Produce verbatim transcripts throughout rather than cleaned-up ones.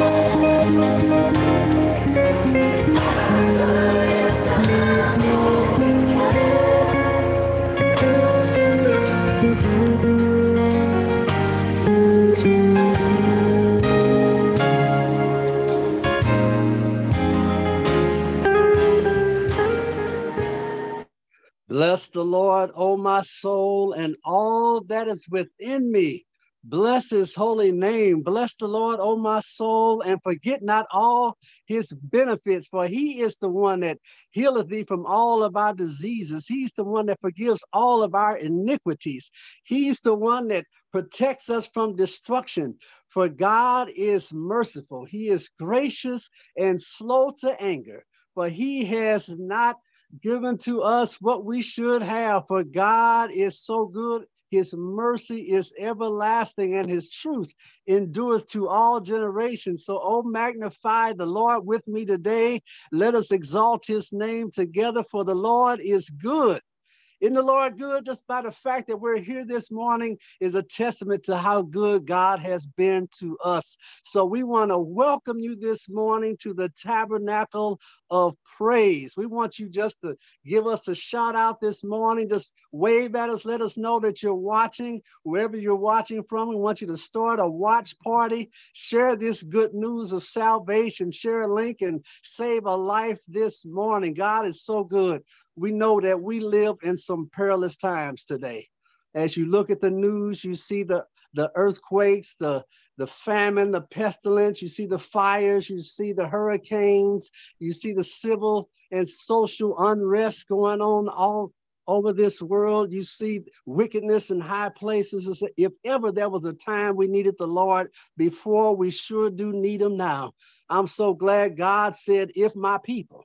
Bless the Lord, O my soul, and all that is within me. Bless his holy name. Bless the Lord, O my soul, and forget not all his benefits, for he is the one that healeth thee from all of our diseases. He's the one that forgives all of our iniquities. He's the one that protects us from destruction. For God is merciful. He is gracious and slow to anger, for he has not given to us what we should have. For God is so good. His mercy is everlasting, and his truth endureth to all generations. So, oh, magnify the Lord with me today. Let us exalt his name together, for the Lord is good. Isn't the Lord good? Just by the fact that we're here this morning is a testament to how good God has been to us. So we want to welcome you this morning to the Tabernacle of Praise. We want you just to give us a shout out this morning. Just wave at us. Let us know that you're watching. Wherever you're watching from, we want you to start a watch party. Share this good news of salvation. Share a link and save a life this morning. God is so good. We know that we live in some perilous times today. As you look at the news, you see the, the earthquakes, the, the famine, the pestilence, you see the fires, you see the hurricanes, you see the civil and social unrest going on all over this world. You see wickedness in high places. If ever there was a time we needed the Lord before, we sure do need him now. I'm so glad God said, if my people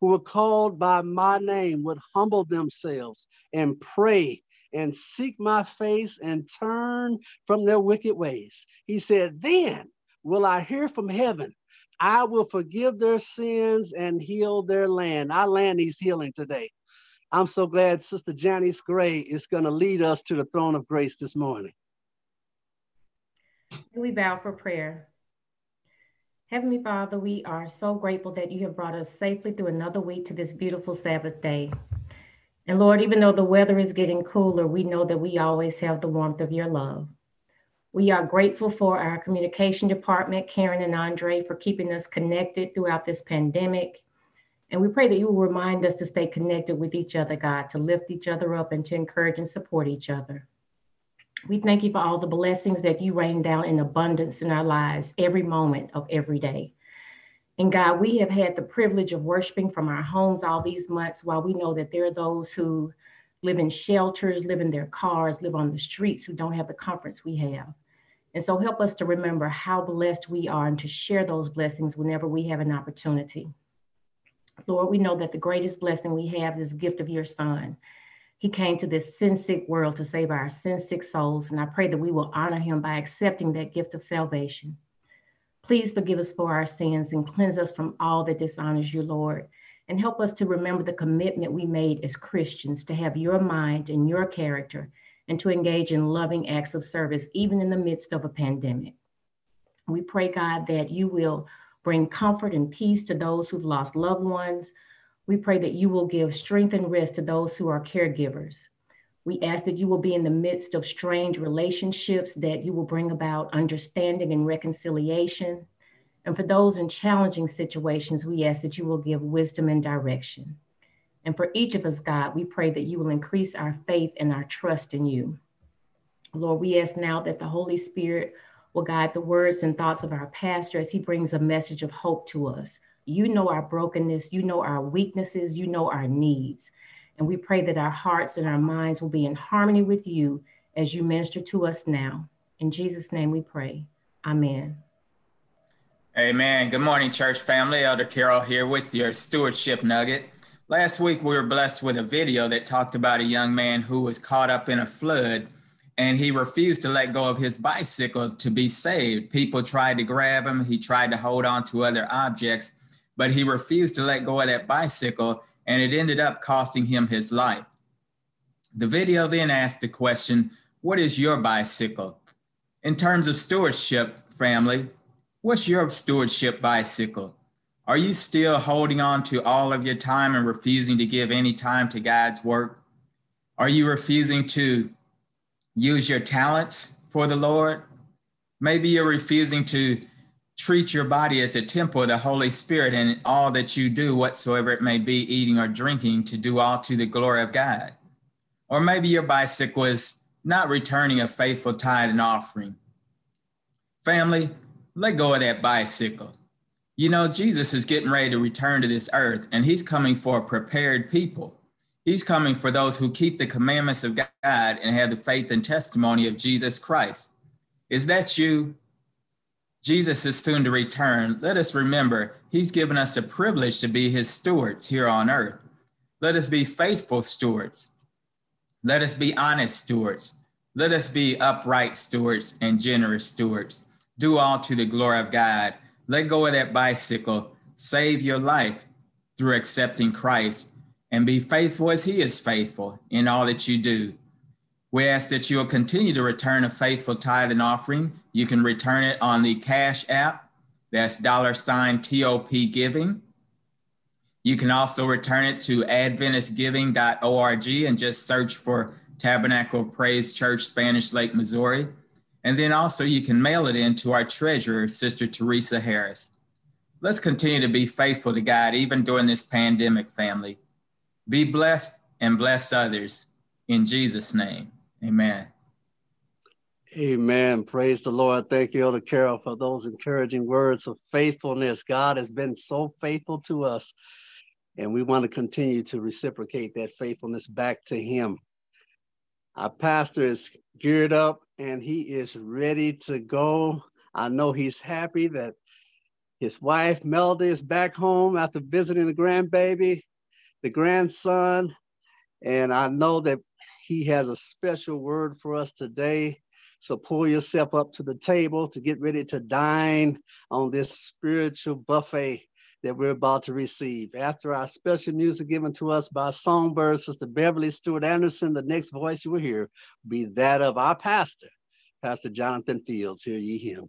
who are called by my name would humble themselves and pray and seek my face and turn from their wicked ways. He said, then will I hear from heaven. I will forgive their sins and heal their land. Our land needs healing today. I'm so glad Sister Janice Gray is going to lead us to the throne of grace this morning. We bow for prayer. Heavenly Father, we are so grateful that you have brought us safely through another week to this beautiful Sabbath day. And Lord, even though the weather is getting cooler, we know that we always have the warmth of your love. We are grateful for our communication department, Karen and Andre, for keeping us connected throughout this pandemic. And we pray that you will remind us to stay connected with each other, God, to lift each other up and to encourage and support each other. We thank you for all the blessings that you rain down in abundance in our lives, every moment of every day. And God, we have had the privilege of worshiping from our homes all these months, while we know that there are those who live in shelters, live in their cars, live on the streets, who don't have the comforts we have. And so help us to remember how blessed we are and to share those blessings whenever we have an opportunity. Lord, we know that the greatest blessing we have is the gift of your Son. He came to this sin-sick world to save our sin-sick souls, and I pray that we will honor him by accepting that gift of salvation. Please forgive us for our sins and cleanse us from all that dishonors you, Lord, and help us to remember the commitment we made as Christians to have your mind and your character and to engage in loving acts of service, even in the midst of a pandemic. We pray, God, that you will bring comfort and peace to those who've lost loved ones. We pray that you will give strength and rest to those who are caregivers. We ask that you will be in the midst of strained relationships, that you will bring about understanding and reconciliation. And for those in challenging situations, we ask that you will give wisdom and direction. And for each of us, God, we pray that you will increase our faith and our trust in you. Lord, we ask now that the Holy Spirit will guide the words and thoughts of our pastor as he brings a message of hope to us. You know our brokenness, you know our weaknesses, you know our needs. And we pray that our hearts and our minds will be in harmony with you as you minister to us now. In Jesus' name we pray, amen. Amen. Good morning, church family. Elder Carol here with your stewardship nugget. Last week, we were blessed with a video that talked about a young man who was caught up in a flood and he refused to let go of his bicycle to be saved. People tried to grab him. He tried to hold on to other objects, but he refused to let go of that bicycle, and it ended up costing him his life. The video then asked the question, what is your bicycle? In terms of stewardship, family, What's your stewardship bicycle? Are you still holding on to all of your time and refusing to give any time to God's work? Are you refusing to use your talents for the Lord? Maybe you're refusing to treat your body as a temple of the Holy Spirit, and all that you do, whatsoever it may be, eating or drinking, to do all to the glory of God. Or maybe your bicycle is not returning a faithful tithe and offering. Family, let go of that bicycle. You know, Jesus is getting ready to return to this earth, and he's coming for a prepared people. He's coming for those who keep the commandments of God and have the faith and testimony of Jesus Christ. Is that you? Jesus is soon to return. Let us remember, he's given us the privilege to be his stewards here on earth. Let us be faithful stewards. Let us be honest stewards. Let us be upright stewards and generous stewards. Do all to the glory of God. Let go of that bicycle. Save your life through accepting Christ, and be faithful as he is faithful in all that you do. We ask that you will continue to return a faithful tithe and offering. You can return it on the Cash App. That's dollar sign T O P giving. You can also return it to adventist giving dot org and just search for Tabernacle of Praise Church, Spanish Lake, Missouri. And then also you can mail it in to our treasurer, Sister Teresa Harris. Let's continue to be faithful to God even during this pandemic, family. Be blessed and bless others. In Jesus' name. Amen. Amen. Praise the Lord. Thank you, Elder Carol, for those encouraging words of faithfulness. God has been so faithful to us, and we want to continue to reciprocate that faithfulness back to him. Our pastor is geared up, and he is ready to go. I know he's happy that his wife, Melody, is back home after visiting the grandbaby, the grandson, and I know that he has a special word for us today. So pull yourself up to the table to get ready to dine on this spiritual buffet that we're about to receive. After our special music given to us by Songbird, Sister Beverly Stewart Anderson, the next voice you will hear will be that of our pastor, Pastor Johnathan Fields. Hear ye him.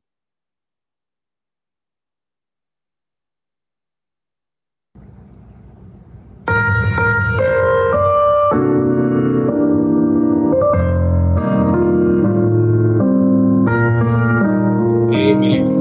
Thank you.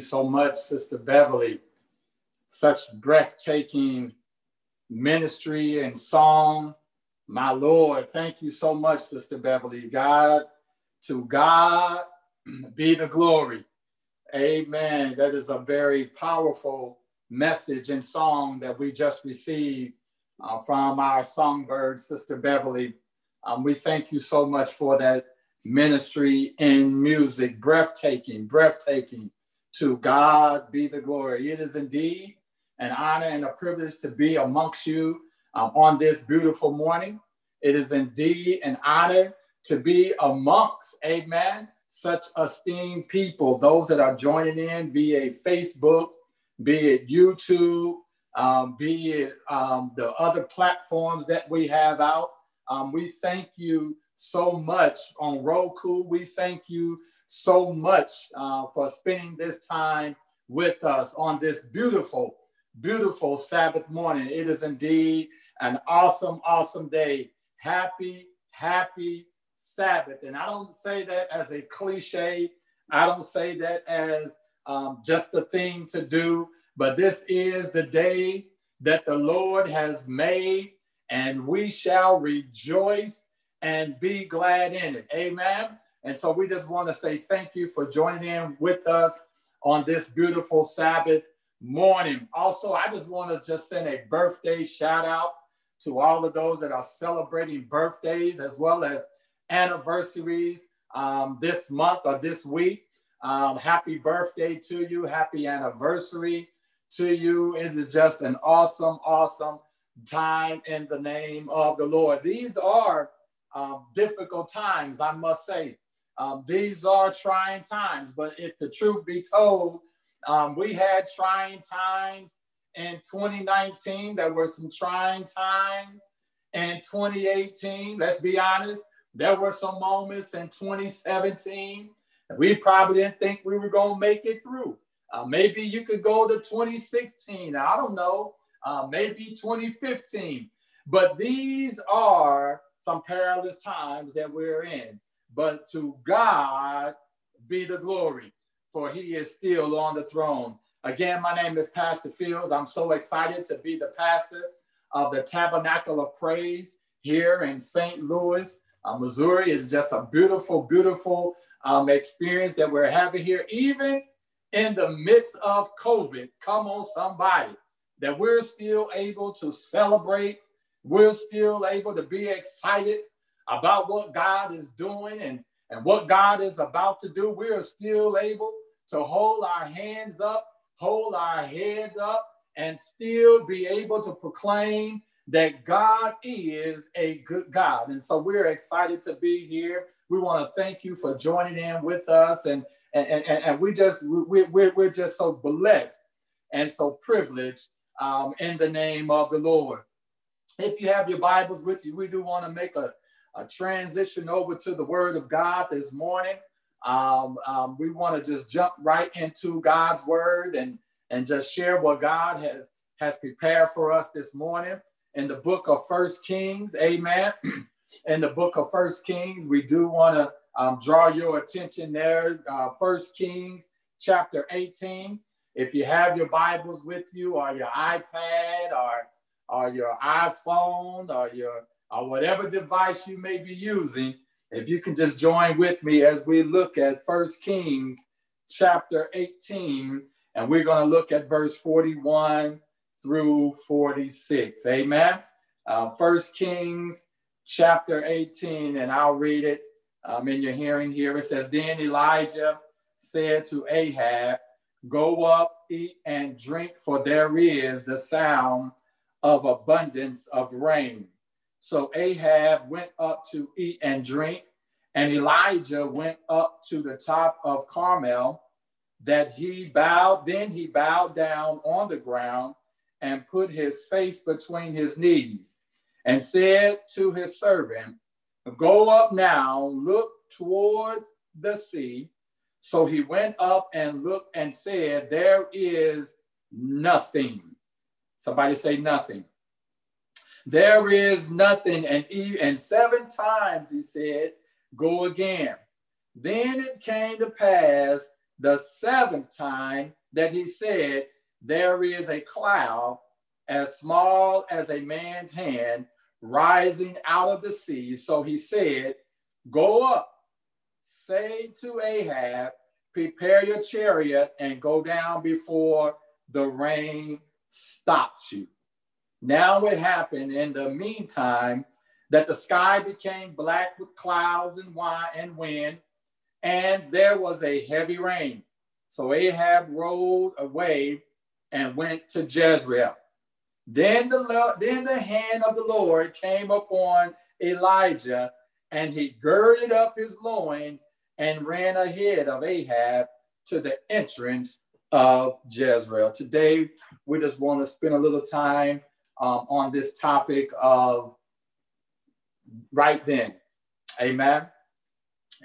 So much, Sister Beverly. Such breathtaking ministry and song. My Lord, thank you so much, Sister Beverly. God, to God be the glory. Amen. That is a very powerful message and song that we just received uh, from our songbird, Sister Beverly. Um, we thank you so much for that ministry and music. Breathtaking, breathtaking. To God be the glory. It is indeed an honor and a privilege to be amongst you um, on this beautiful morning. It is indeed an honor to be amongst, amen, such esteemed people, those that are joining in via Facebook, be it YouTube, um, be it um, the other platforms that we have out. Um, we thank you so much on Roku. We thank you so much uh, for spending this time with us on this beautiful, beautiful Sabbath morning. It is indeed an awesome, awesome day. Happy, happy Sabbath. And I don't say that as a cliche. I don't say that as um, just a thing to do, but this is the day that the Lord has made, and we shall rejoice and be glad in it. Amen. And so we just want to say thank you for joining in with us on this beautiful Sabbath morning. Also, I just want to just send a birthday shout out to all of those that are celebrating birthdays as well as anniversaries um, this month or this week. Um, happy birthday to you. Happy anniversary to you. It is just an awesome, awesome time in the name of the Lord. These are um, difficult times, I must say. Um, these are trying times, but if the truth be told, um, we had trying times in twenty nineteen. There were some trying times in twenty eighteen. Let's be honest. There were some moments in twenty seventeen. We probably didn't think we were going to make it through. Uh, maybe you could go to twenty sixteen. I don't know. Uh, maybe twenty fifteen. But these are some perilous times that we're in. but to God be the glory, for he is still on the throne. Again, my name is Pastor Fields. I'm so excited to be the pastor of the Tabernacle of Praise here in Saint Louis, uh, Missouri. It's just a beautiful, beautiful um, experience that we're having here, even in the midst of COVID. Come on, somebody, that we're still able to celebrate. We're still able to be excited about what God is doing and, and what God is about to do. We are still able to hold our hands up, hold our heads up, and still be able to proclaim that God is a good God. And so we're excited to be here. We want to thank you for joining in with us. And, and, and, and we just, we, we, we're just so blessed and so privileged um, in the name of the Lord. If you have your Bibles with you, we do want to make a, a transition over to the Word of God this morning. Um, um, we want to just jump right into God's Word and, and just share what God has, has prepared for us this morning. In the book of First Kings, amen. In the book of First Kings, we do want to um, draw your attention there. Uh, First Kings chapter eighteen. If you have your Bibles with you, or your iPad, or, or your iPhone, or your or whatever device you may be using, if you can just join with me as we look at First Kings chapter eighteen, and we're going to look at verse forty-one through forty-six. Amen. Uh, First Kings chapter eighteen, and I'll read it um, in your hearing here. It says, "Then Elijah said to Ahab, 'Go up, eat and drink, for there is the sound of abundance of rain.' So Ahab went up to eat and drink, and Elijah went up to the top of Carmel, that he bowed, then he bowed down on the ground and put his face between his knees and said to his servant, 'Go up now, look toward the sea.' So he went up and looked and said, 'There is nothing.'" Somebody say nothing. "There is nothing." And, he, and seven times he said, "Go again." Then it came to pass the seventh time that he said, "There is a cloud as small as a man's hand rising out of the sea." So he said, "Go up, say to Ahab, prepare your chariot and go down before the rain stops you." Now it happened in the meantime that the sky became black with clouds and wind, and there was a heavy rain. So Ahab rode away and went to Jezreel. Then the, then the hand of the Lord came upon Elijah, and he girded up his loins and ran ahead of Ahab to the entrance of Jezreel. Today, we just want to spend a little time Um, on this topic of right then. Amen.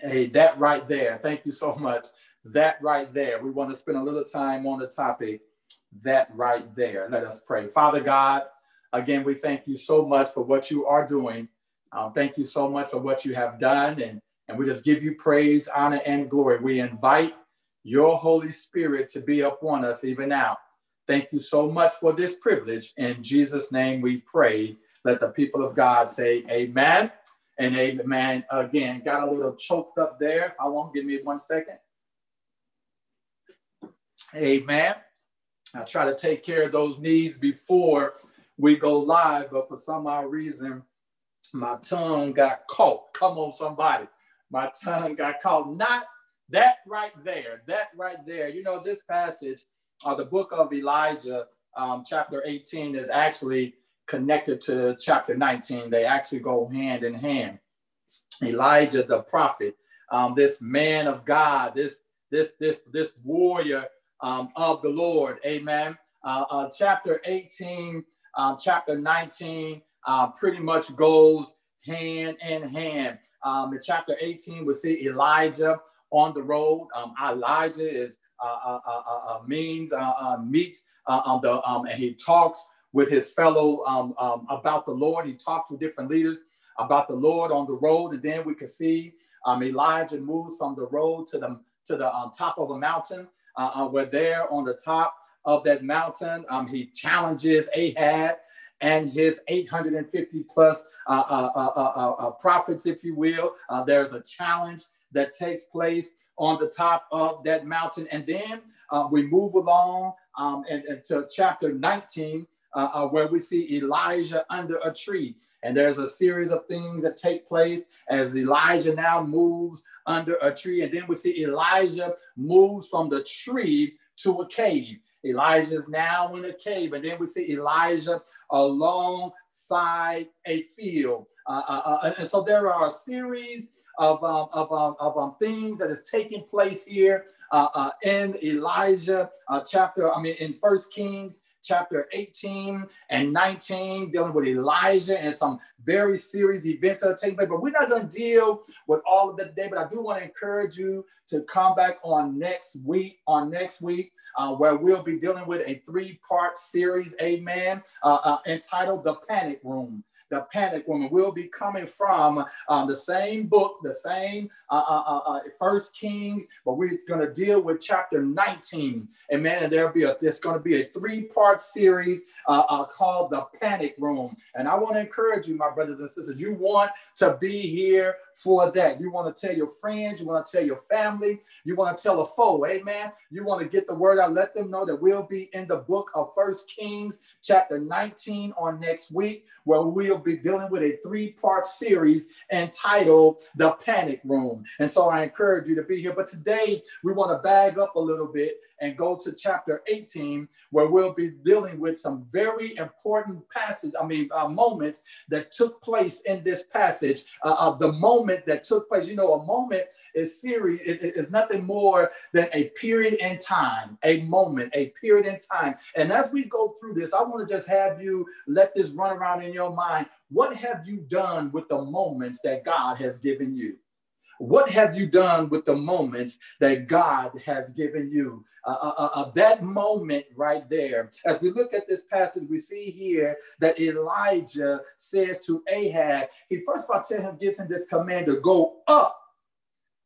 Hey, that right there. Thank you so much. That right there. We want to spend a little time on the topic, that right there. Let us pray. Father God, again, we thank you so much for what you are doing. Um, thank you so much for what you have done. And, and we just give you praise, honor, and glory. We invite your Holy Spirit to be upon us even now. Thank you so much for this privilege. In Jesus' name we pray. Let the people of God say amen and amen again. Got a little choked up there. I won't, give me one second. Amen. I try to take care of those needs before we go live, but for some odd reason, my tongue got caught. Come on, somebody. My tongue got caught. Not that right there. That right there. You know, this passage, Uh, the book of Elijah, um, chapter eighteen, is actually connected to chapter nineteen. They actually go hand in hand. Elijah, the prophet, um, this man of God, this this this this warrior um, of the Lord. Amen. Uh, uh, chapter eighteen, um, chapter nineteen, uh, pretty much goes hand in hand. Um, in chapter eighteen, we see Elijah on the road. Um, Elijah is Uh, uh, uh, uh, means, uh, uh, meets, uh, um, the, um, and he talks with his fellow um, um, about the Lord. He talks with different leaders. about the Lord on the road. And then we could see um, Elijah move from the road to the, to the um, top of a mountain. Uh, uh, where there on the top of that mountain, um, he challenges Ahab and his eight hundred fifty plus uh, uh, uh, uh, uh, prophets, if you will. Uh, there's a challenge that takes place on the top of that mountain. And then uh, we move along um, and, and to chapter nineteen, uh, uh, where we see Elijah under a tree. And there's a series of things that take place as Elijah now moves under a tree. And then we see Elijah moves from the tree to a cave. Elijah is now in a cave. And then we see Elijah alongside a field. Uh, uh, uh, and so there are a series of, um, of, um, of um, things that is taking place here uh, uh, in Elijah uh, chapter, I mean, in First Kings chapter eighteen and nineteen, dealing with Elijah and some very serious events that are taking place. But we're not going to deal with all of that today, but I do want to encourage you to come back on next week, on next week, uh, where we'll be dealing with a three-part series, amen, uh, uh, entitled The Panic Room. The Panic Room will be coming from um, the same book, the same uh, uh, uh, First Kings, but we're going to deal with chapter nineteen. Amen. And there'll be a, there's going to be a three-part series uh, uh, called The Panic Room. And I want to encourage you, my brothers and sisters, you want to be here for that. You want to tell your friends, you want to tell your family, you want to tell a foe, amen. You want to get the word out, let them know that we'll be in the book of First Kings chapter nineteen on next week, where we'll be dealing with a three-part series entitled The Panic Room. And so I encourage you to be here. But today we want to bag up a little bit and go to chapter eighteen, where we'll be dealing with some very important passage, I mean, uh, moments that took place in this passage, uh, of the moment that took place. You know, a moment is serious, it, it is nothing more than a period in time, a moment, a period in time. And as we go through this, I want to just have you let this run around in your mind. What have you done with the moments that God has given you? What have you done with the moments that God has given you? Uh, uh, uh, that moment right there. As we look at this passage, we see here that Elijah says to Ahab, he first of all tells him, gives him this command to go up,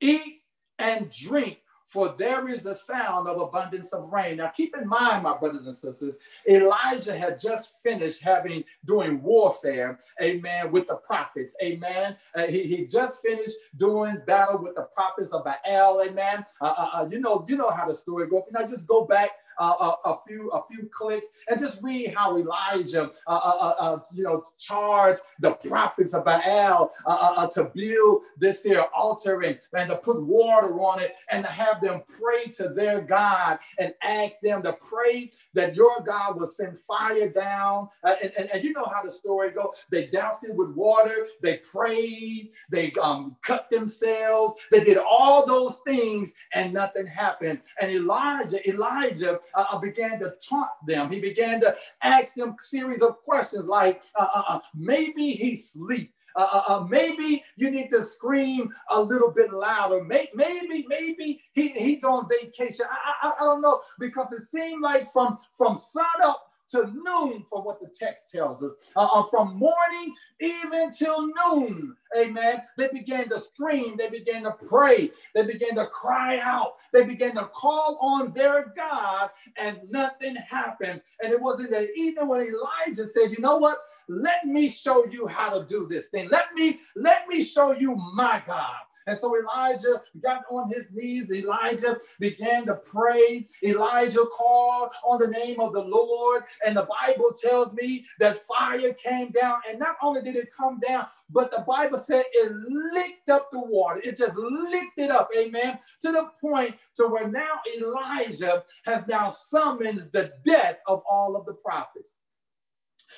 eat and drink, for there is the sound of abundance of rain. Now keep in mind, my brothers and sisters, Elijah had just finished having, doing warfare, amen, with the prophets, amen. Uh, he, he just finished doing battle with the prophets of Baal, amen. Uh, uh, uh, you know, you know how the story goes. If you know, just go back Uh, a, a few a few clicks and just read how Elijah, uh, uh, uh, you know, charged the prophets of Baal uh, uh, to build this here altar and, and to put water on it and to have them pray to their God and ask them to pray that your God will send fire down. Uh, and, and, and you know how the story goes. They doused it with water. They prayed. They um, cut themselves. They did all those things and nothing happened. And Elijah, Elijah, Uh, began to taunt them. He began to ask them a series of questions like, uh, uh, uh, maybe he sleep. Uh, uh, uh, maybe you need to scream a little bit louder. Maybe, maybe, maybe he, he's on vacation. I, I, I don't know, because it seemed like from, from sun up to noon, for what the text tells us, uh, uh, from morning even till noon, amen, they began to scream, they began to pray, they began to cry out, they began to call on their God, and nothing happened. And it wasn't that even when Elijah said, you know what, let me show you how to do this thing, let me, let me show you my God. And so Elijah got on his knees. Elijah began to pray. Elijah called on the name of the Lord. And the Bible tells me that fire came down. And not only did it come down, but the Bible said it licked up the water. It just licked it up, amen, to the point to where now Elijah has now summoned the death of all of the prophets.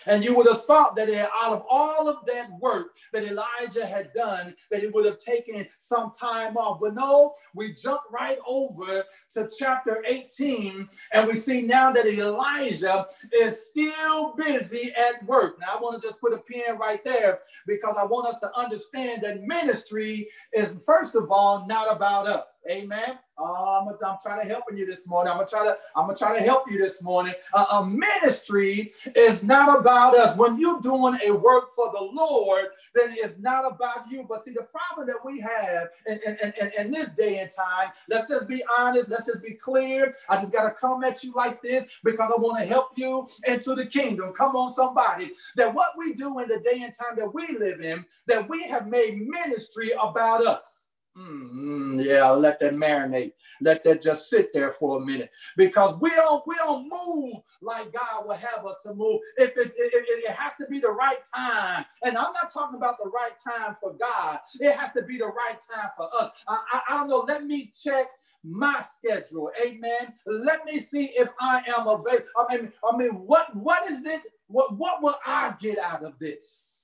And you would have thought that out of all of that work that Elijah had done, that it would have taken some time off. But no, we jump right over to chapter eighteen, and we see now that Elijah is still busy at work. Now, I want to just put a pin right there, because I want us to understand that ministry is, first of all, not about us. Amen. Oh, I'm, I'm trying to help you this morning. I'm gonna try to, I'm gonna try to help you this morning. Uh, a ministry is not about us. When you're doing a work for the Lord, then it's not about you. But see, the problem that we have in, in, in, in this day and time, let's just be honest, let's just be clear. I just gotta come at you like this because I want to help you into the kingdom. Come on, somebody. That what we do in the day and time that we live in, that we have made ministry about us. Mm, yeah, let that marinate. Let that just sit there for a minute, because we don't we don't move like God will have us to move. If it, it, it, it has to be the right time, and I'm not talking about the right time for God. It has to be the right time for us. I, I, I don't know. Let me check my schedule. Amen. Let me see if I am available. I mean, I mean, what what is it? What what will I get out of this?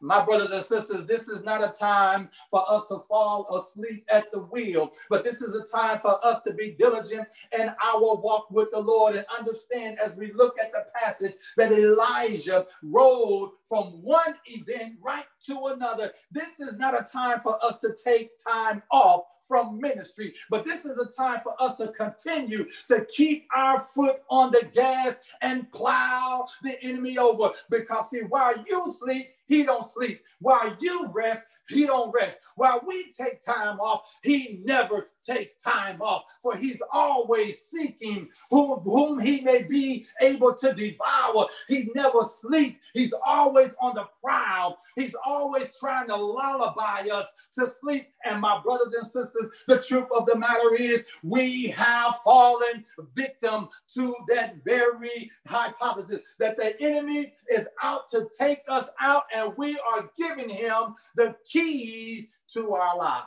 My brothers and sisters, this is not a time for us to fall asleep at the wheel, but this is a time for us to be diligent in our walk with the Lord and understand, as we look at the passage, that Elijah rode from one event right to another. This is not a time for us to take time off from ministry, but this is a time for us to continue to keep our foot on the gas and plow the enemy over. Because see, while you sleep, he don't sleep. While you rest, he don't rest. While we take time off, he never takes time off. For he's always seeking whom, whom he may be able to devour. He never sleeps. He's always on the prowl. He's always trying to lullaby us to sleep. And my brothers and sisters, the truth of the matter is, we have fallen victim to that very hypothesis, that the enemy is out to take us out, and we are giving him the keys to our lives.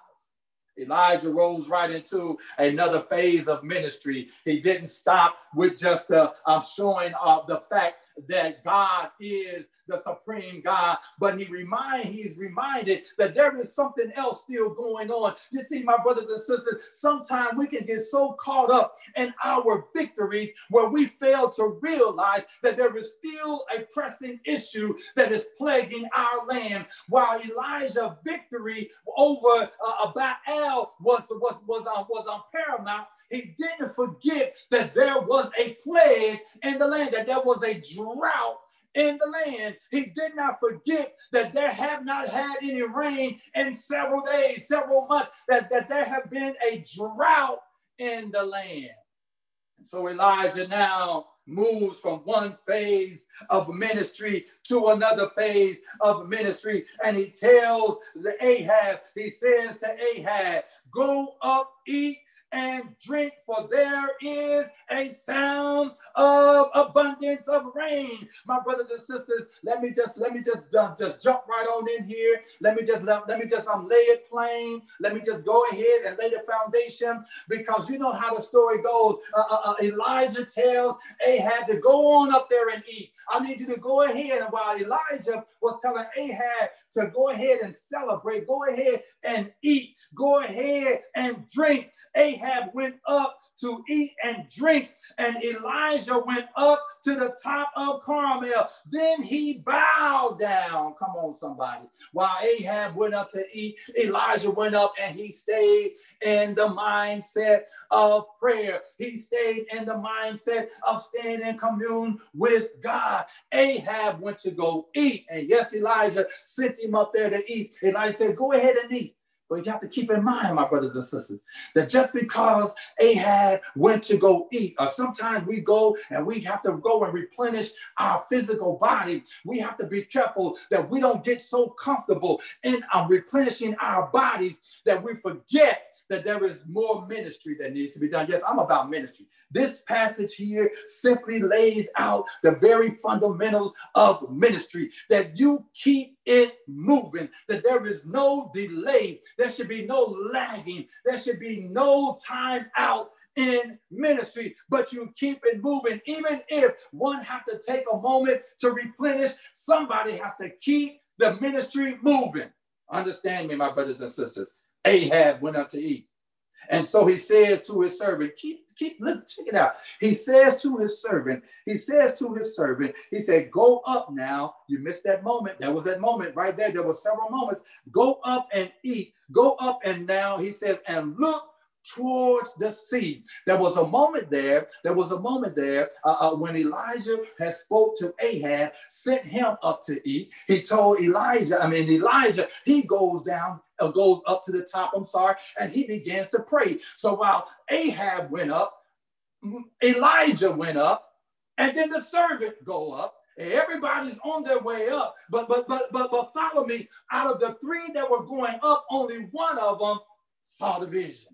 Elijah rose right into another phase of ministry. He didn't stop with just the, uh, showing of the fact that God is the supreme God, but he remind he's reminded that there is something else still going on. You see, my brothers and sisters, sometimes we can get so caught up in our victories where we fail to realize that there is still a pressing issue that is plaguing our land. While Elijah's victory over uh, Baal was was was on, was on paramount, he didn't forget that there was a plague in the land, that there was a drought in the land. He did not forget that there have not had any rain in several days, several months, that, that there have been a drought in the land. And so Elijah now moves from one phase of ministry to another phase of ministry. And he tells Ahab, he says to Ahab, go up, eat, and drink, for there is a sound of abundance of rain. My brothers and sisters, let me just let me just uh, just jump right on in here. Let me just let, let me just um, lay it plain. Let me just go ahead and lay the foundation, because you know how the story goes. Uh, uh, uh, Elijah tells Ahab to go on up there and eat. I need you to go ahead. And while Elijah was telling Ahab to go ahead and celebrate, go ahead and eat, go ahead and drink, Ahab Ahab went up to eat and drink, and Elijah went up to the top of Carmel. Then he bowed down. Come on, somebody. While Ahab went up to eat, Elijah went up and he stayed in the mindset of prayer. He stayed in the mindset of staying in commune with God. Ahab went to go eat, and yes, Elijah sent him up there to eat. Elijah said, go ahead and eat. But you have to keep in mind, my brothers and sisters, that just because Ahab went to go eat, or sometimes we go and we have to go and replenish our physical body, we have to be careful that we don't get so comfortable in uh, replenishing our bodies that we forget that there is more ministry that needs to be done. Yes, I'm about ministry. This passage here simply lays out the very fundamentals of ministry, that you keep it moving, that there is no delay. There should be no lagging. There should be no time out in ministry, but you keep it moving. Even if one has to take a moment to replenish, somebody has to keep the ministry moving. Understand me, my brothers and sisters. Ahab went up to eat. And so he says to his servant, keep, keep, look, check it out. He says to his servant, he says to his servant, he said, go up now. You missed that moment. There was that moment right there. There were several moments. Go up and eat. Go up and now, he says, and look towards the sea. There was a moment there, there was a moment there uh, uh, when Elijah had spoke to Ahab, sent him up to eat. He told Elijah, I mean, Elijah, he goes down, uh, goes up to the top, I'm sorry, and he begins to pray. So while Ahab went up, Elijah went up, and then the servant go up. Everybody's on their way up, but, but, but, but, but follow me. Out of the three that were going up, only one of them saw the vision.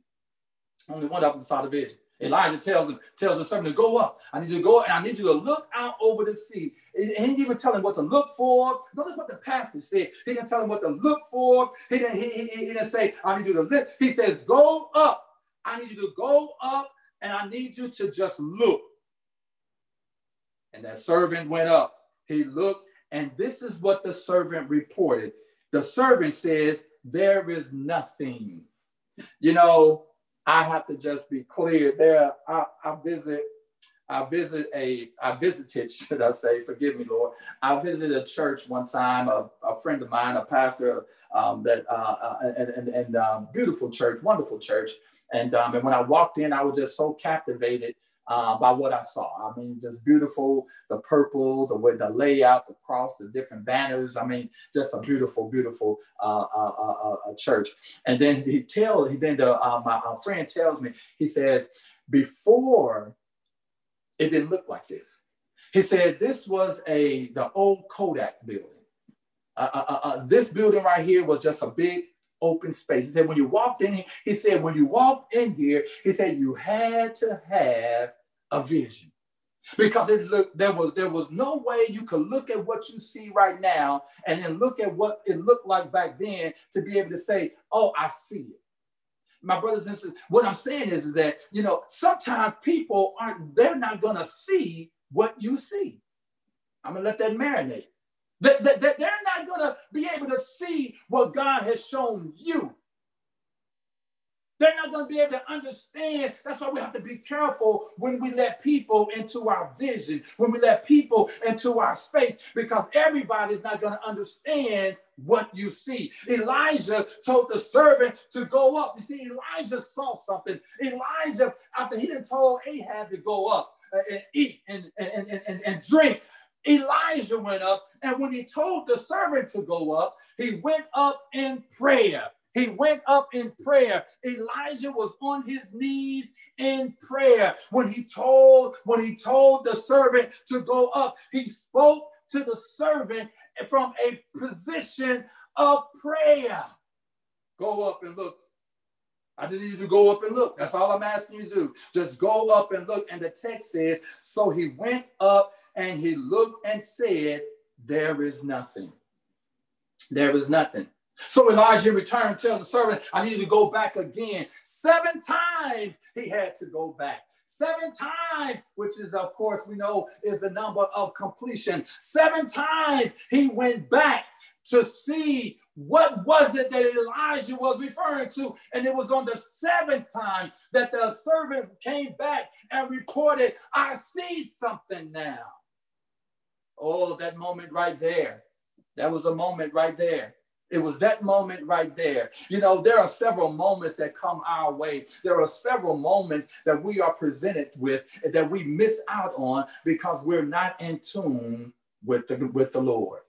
Only one of them saw the vision. Elijah tells him, tells the servant to go up. I need you to go and I need you to look out over the sea. He didn't even tell him what to look for. Notice what the passage said. He didn't tell him what to look for. He didn't, he, he, he didn't say, I need you to lift. He says, go up. I need you to go up and I need you to just look. And that servant went up. He looked, and this is what the servant reported. The servant says, there is nothing. You know, I have to just be clear there. I, I visit, I visit a, I visited, should I say, forgive me, Lord. I visited a church one time, a, a friend of mine, a pastor um, that, uh, uh, and, and, and um, beautiful church, wonderful church. And, um, and when I walked in, I was just so captivated Uh, by what I saw. I mean, just beautiful, the purple, the way the layout, the cross, the different banners. I mean, just a beautiful, beautiful uh, uh, uh, uh, church. And then he tells, he then the, uh, my uh, friend tells me, he says, before it didn't look like this. He said, this was a, the old Kodak building. Uh, uh, uh, uh, this building right here was just a big open space. He said, when you walked in here, he said, when you walked in here, he said, you had to have a vision, because it looked, there was there was no way you could look at what you see right now and then look at what it looked like back then to be able to say, oh, I see it. My brothers and sisters, what I'm saying is, is that, you know, sometimes people aren't, they're not going to see what you see. I'm going to let that marinate. That, that, that they're not going to be able to see what God has shown you. They're not going to be able to understand. That's why we have to be careful when we let people into our vision, when we let people into our space, because everybody's not going to understand what you see. Elijah told the servant to go up. You see, Elijah saw something. Elijah, after he didn't told Ahab to go up and eat and, and, and, and, and drink, Elijah went up, and when he told the servant to go up, he went up in prayer. He went up in prayer. Elijah was on his knees in prayer. When he told, when he told the servant to go up, he spoke to the servant from a position of prayer. Go up and look. I just need you to go up and look. That's all I'm asking you to do. Just go up and look. And the text says, so he went up and he looked and said, there is nothing. There is nothing. So Elijah in return tells the servant, I need you to go back again. Seven times he had to go back. Seven times, which is, of course, we know is the number of completion. Seven times he went back to see what was it that Elijah was referring to. And it was on the seventh time that the servant came back and reported, I see something now. Oh, that moment right there. That was a moment right there. It was that moment right there. You know, there are several moments that come our way. There are several moments that we are presented with that we miss out on because we're not in tune with the, with the Lord.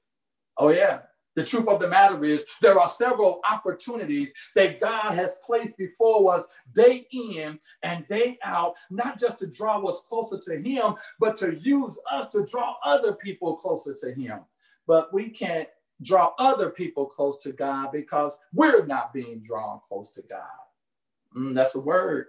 Oh, yeah. The truth of the matter is there are several opportunities that God has placed before us day in and day out, not just to draw us closer to him, but to use us to draw other people closer to him. But we can't draw other people close to God because we're not being drawn close to God. Mm, that's a word.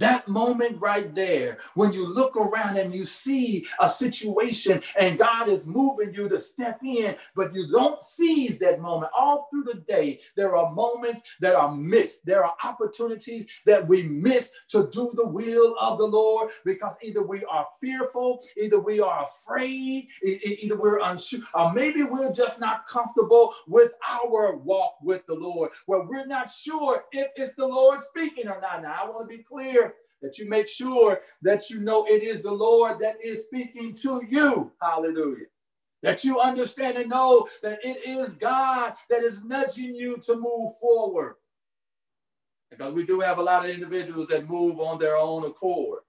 That moment right there, when you look around and you see a situation and God is moving you to step in, but you don't seize that moment. All through the day, there are moments that are missed. There are opportunities that we miss to do the will of the Lord because either we are fearful, either we are afraid, either we're unsure, or maybe we're just not comfortable with our walk with the Lord, where we're not sure if it's the Lord speaking or not. Now, I want to be clear that you make sure that you know it is the Lord that is speaking to you. Hallelujah. That you understand and know that it is God that is nudging you to move forward. because we do have a lot of individuals that move on their own accord.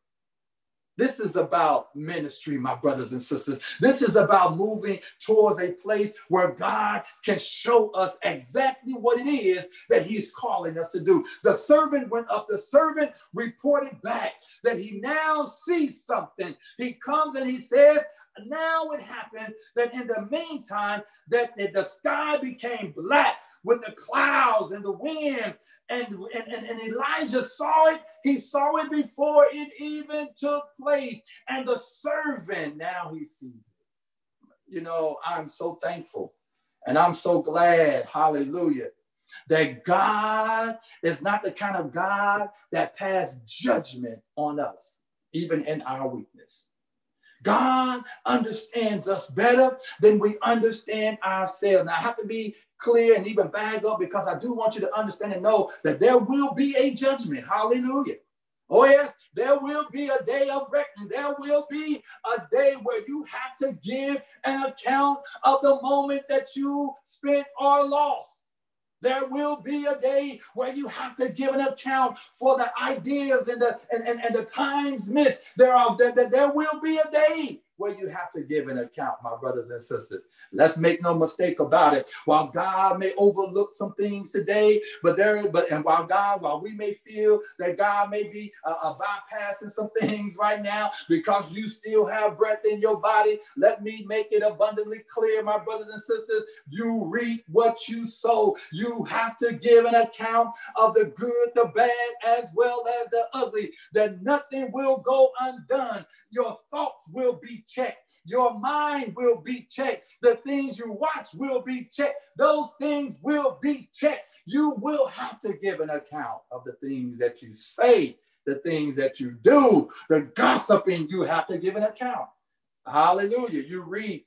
This is about ministry, my brothers and sisters. This is about moving towards a place where God can show us exactly what it is that he's calling us to do. The servant went up. The servant reported back that he now sees something. He comes and he says, now it happened that in the meantime that the sky became black with the clouds and the wind, and, and, and, and Elijah saw it. He saw it before it even took place. And the servant, now he sees it. You know, I'm so thankful and I'm so glad, hallelujah, that God is not the kind of God that passed judgment on us, even in our weakness. God understands us better than we understand ourselves. Now, I have to be clear and even bag up, because I do want you to understand and know that there will be a judgment. Hallelujah. Oh, yes, there will be a day of reckoning. There will be a day where you have to give an account of the moment that you spent or lost. There will be a day where you have to give an account for the ideas and the, and, and, and the times missed. There, are, there, there will be a day where you have to give an account, my brothers and sisters. Let's make no mistake about it. While God may overlook some things today, but there, but and while God, while we may feel that God may be uh, uh, bypassing some things right now because you still have breath in your body, let me make it abundantly clear, my brothers and sisters, you reap what you sow. You have to give an account of the good, the bad, as well as the ugly, that nothing will go undone. Your thoughts will be checked. Your mind will be checked. The things you watch will be checked. Those things will be checked. You will have to give an account of the things that you say, the things that you do, the gossiping. You have to give an account. Hallelujah. You reap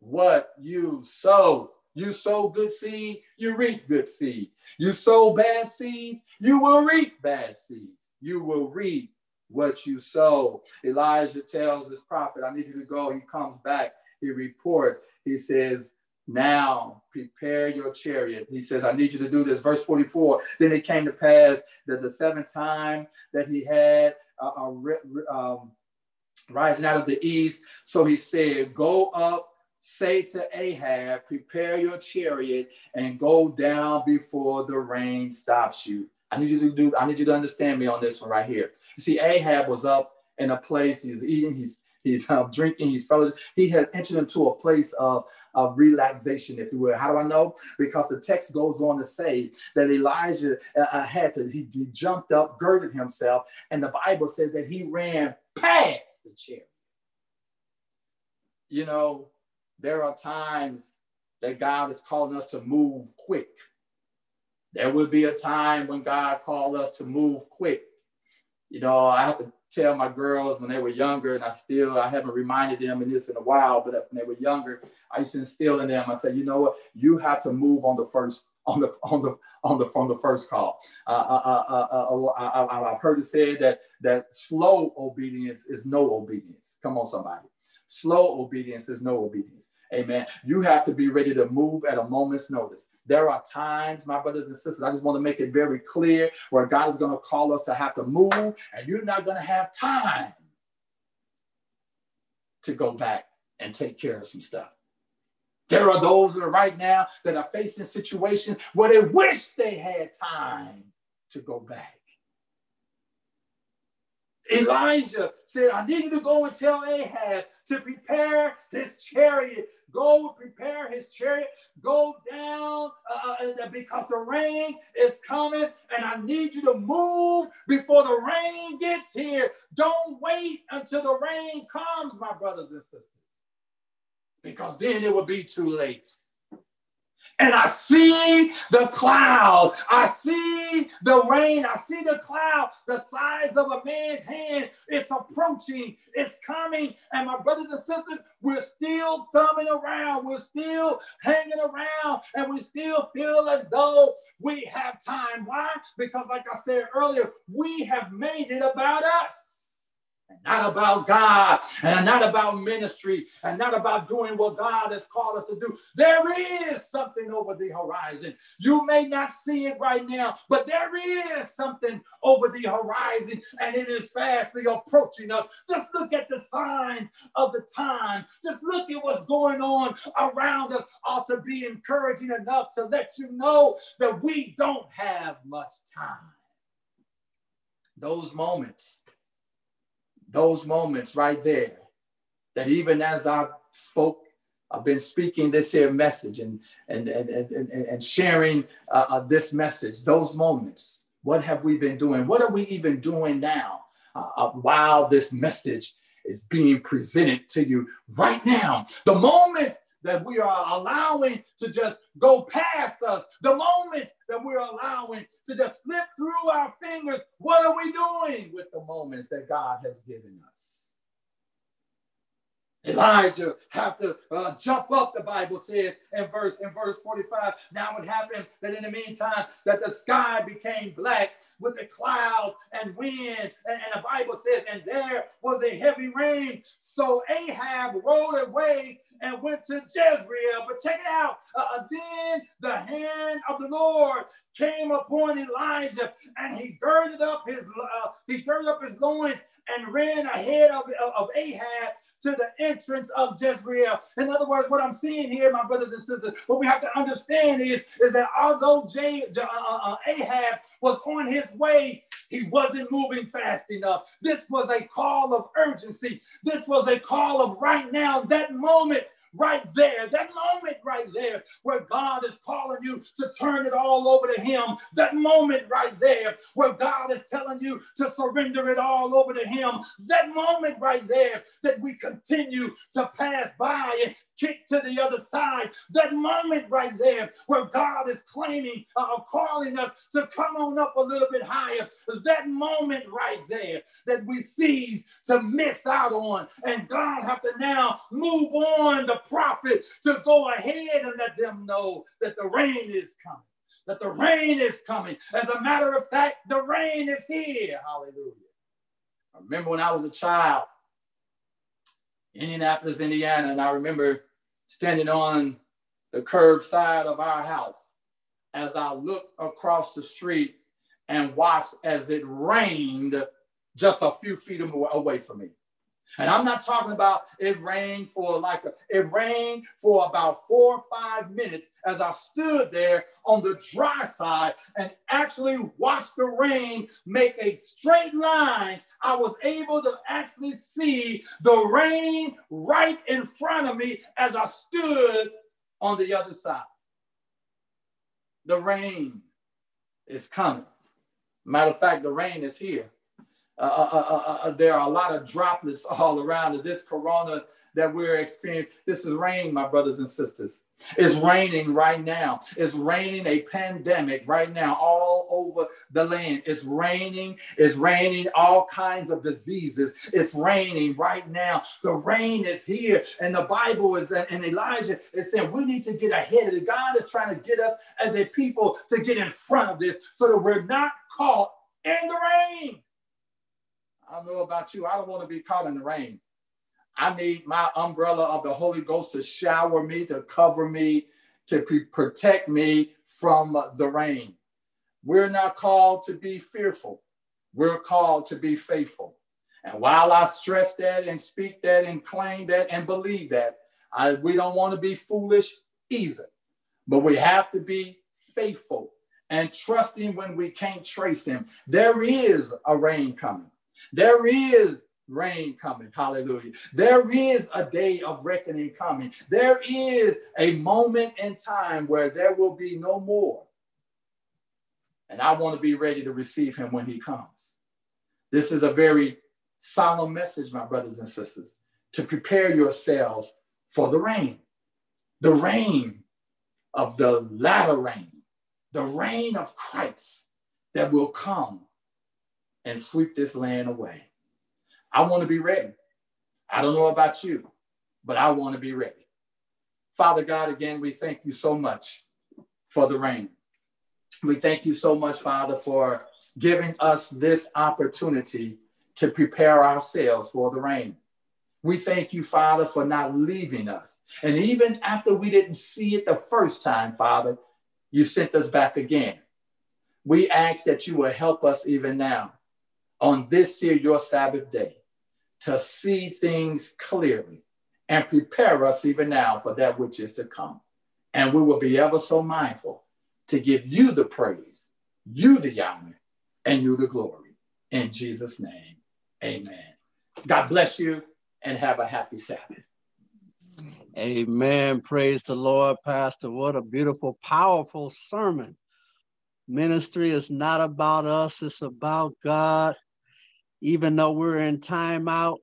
what you sow. You sow good seed, you reap good seed. You sow bad seeds, you will reap bad seeds. You will reap what you sow. Elijah tells his prophet, I need you to go. He comes back. He reports. He says, now prepare your chariot. He says, I need you to do this. Verse forty-four, then it came to pass that the seventh time that he had uh, uh, um, rising out of the east. So he said, go up, say to Ahab, prepare your chariot and go down before the rain stops you. I need you to do, I need you to understand me on this one right here. You see, Ahab was up in a place, he's eating, he's he's um, drinking, he's fellowship. He had entered into a place of, of relaxation, if you will. How do I know? Because the text goes on to say that Elijah uh, had to, he, he jumped up, girded himself, and the Bible says that he ran past the chariot. You know, there are times that God is calling us to move quick. There will be a time when God called us to move quick. You know, I have to tell my girls when they were younger, and I still, I haven't reminded them in this in a while, but when they were younger, I used to instill in them, I said, you know what, you have to move on the first, on the, on the, on the, on the first call. Uh, uh, uh, uh, uh, I, I, I've heard it said that, that slow obedience is no obedience. Come on, somebody. Slow obedience is no obedience. Amen. You have to be ready to move at a moment's notice. There are times, my brothers and sisters, I just want to make it very clear, where God is going to call us to have to move, and you're not going to have time to go back and take care of some stuff. There are those that are right now that are facing situations where they wish they had time to go back. Elijah said, I need you to go and tell Ahab to prepare his chariot. Go prepare his chariot. Go down uh, because the rain is coming, and I need you to move before the rain gets here. Don't wait until the rain comes, my brothers and sisters, because then it will be too late. And I see the cloud. I see the rain. I see the cloud, the size of a man's hand. It's approaching. It's coming. And my brothers and sisters, we're still thumbing around. We're still hanging around. And we still feel as though we have time. Why? Because like I said earlier, we have made it about us Not about God, and not about ministry, and not about doing what God has called us to do. There is something over the horizon. You may not see it right now, but there is something over the horizon, and it is fastly approaching us. Just look at the signs of the time. Just look at what's going on around us. Ought to be encouraging enough to let you know that we don't have much time. Those moments. Those moments right there, that even as I spoke, I've been speaking this here message and, and, and, and, and sharing uh, uh, this message, those moments, what have we been doing? What are we even doing now uh, uh, while this message is being presented to you right now? The moments that we are allowing to just go past us, the moments that we're allowing to just slip through our fingers, what are we doing with the moments that God has given us? Elijah had to uh, jump up, the Bible says in verse, in verse forty-five. Now it happened that in the meantime that the sky became black with the cloud and wind, and, and the Bible says, and there was a heavy rain. So Ahab rode away and went to Jezreel. But check it out. Uh, then the hand of the Lord came upon Elijah, and he girded up his uh, he girded up his loins and ran ahead of, of, of Ahab to the entrance of Jezreel. In other words, what I'm seeing here, my brothers and sisters, what we have to understand is, is that although J, uh, uh, Ahab was on his way, he wasn't moving fast enough. This was a call of urgency. This was a call of right now, that moment right there, that moment right there where God is calling you to turn it all over to him, that moment right there where God is telling you to surrender it all over to him, that moment right there that we continue to pass by and kick to the other side, that moment right there where God is claiming or uh, calling us to come on up a little bit higher, that moment right there that we cease to miss out on, and God have to now move on the prophet to go ahead and let them know that the rain is coming, that the rain is coming. As a matter of fact, the rain is here. Hallelujah. I remember when I was a child, Indianapolis, Indiana, and I remember standing on the curb side of our house as I looked across the street and watched as it rained just a few feet away from me. And I'm not talking about it rained for like, a, it rained for about four or five minutes as I stood there on the dry side and actually watched the rain make a straight line. I was able to actually see the rain right in front of me as I stood on the other side. The rain is coming. Matter of fact, the rain is here. Uh, uh, uh, uh, there are a lot of droplets all around. This corona that we're experiencing, this is rain, my brothers and sisters. It's raining right now. It's raining a pandemic right now all over the land. It's raining. It's raining all kinds of diseases. It's raining right now. The rain is here. And the Bible is, and Elijah is saying, we need to get ahead of it. God is trying to get us as a people to get in front of this so that we're not caught in the rain. I don't know about you. I don't want to be caught in the rain. I need my umbrella of the Holy Ghost to shower me, to cover me, to pre- protect me from the rain. We're not called to be fearful. We're called to be faithful. And while I stress that and speak that and claim that and believe that, I, we don't want to be foolish either. But we have to be faithful and trust him when we can't trace him. There is a rain coming. There is rain coming, hallelujah. There is a day of reckoning coming. There is a moment in time where there will be no more. And I want to be ready to receive him when he comes. This is a very solemn message, my brothers and sisters, to prepare yourselves for the rain. The rain of the latter rain, the rain of Christ that will come and sweep this land away. I want to be ready. I don't know about you, but I want to be ready. Father God, again, we thank you so much for the rain. We thank you so much, Father, for giving us this opportunity to prepare ourselves for the rain. We thank you, Father, for not leaving us. And even after we didn't see it the first time, Father, you sent us back again. We ask that you will help us even now on this here, your Sabbath day, to see things clearly and prepare us even now for that which is to come. And we will be ever so mindful to give you the praise, you the honor, and you the glory. In Jesus' name, amen. God bless you. And have a happy Sabbath. Amen. Praise the Lord, Pastor. What a beautiful, powerful sermon. Ministry is not about us. It's about God. Even though we're in timeout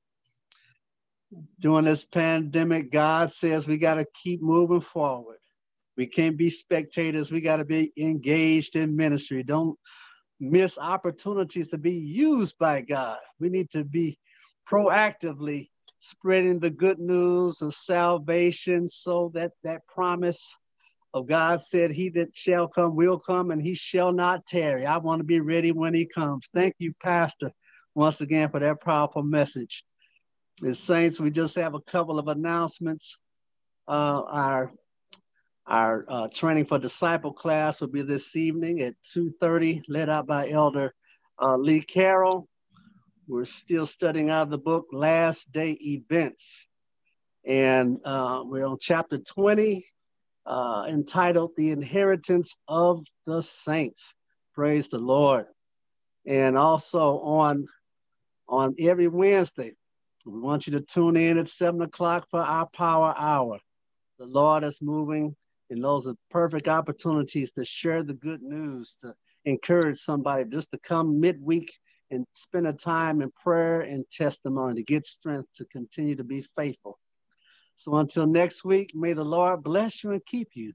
during this pandemic, God says we got to keep moving forward. We can't be spectators. We got to be engaged in ministry. Don't miss opportunities to be used by God. We need to be proactively spreading the good news of salvation, so that that promise of God said, he that shall come will come and he shall not tarry. I want to be ready when he comes. Thank you, Pastor, once again for that powerful message. As saints, we just have a couple of announcements. Uh, our our uh, training for disciple class will be this evening at two thirty, led out by Elder uh, Lee Carroll. We're still studying out of the book, Last Day Events. And uh, we're on chapter twenty, uh, entitled The Inheritance of the Saints. Praise the Lord. And also on, on every Wednesday, we want you to tune in at seven o'clock for our Power Hour. The Lord is moving, and those are perfect opportunities to share the good news, to encourage somebody just to come midweek and spend a time in prayer and testimony to get strength to continue to be faithful. So until next week, may the Lord bless you and keep you.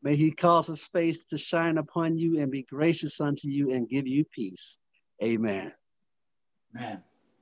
May he cause his face to shine upon you and be gracious unto you and give you peace. Amen. Amen.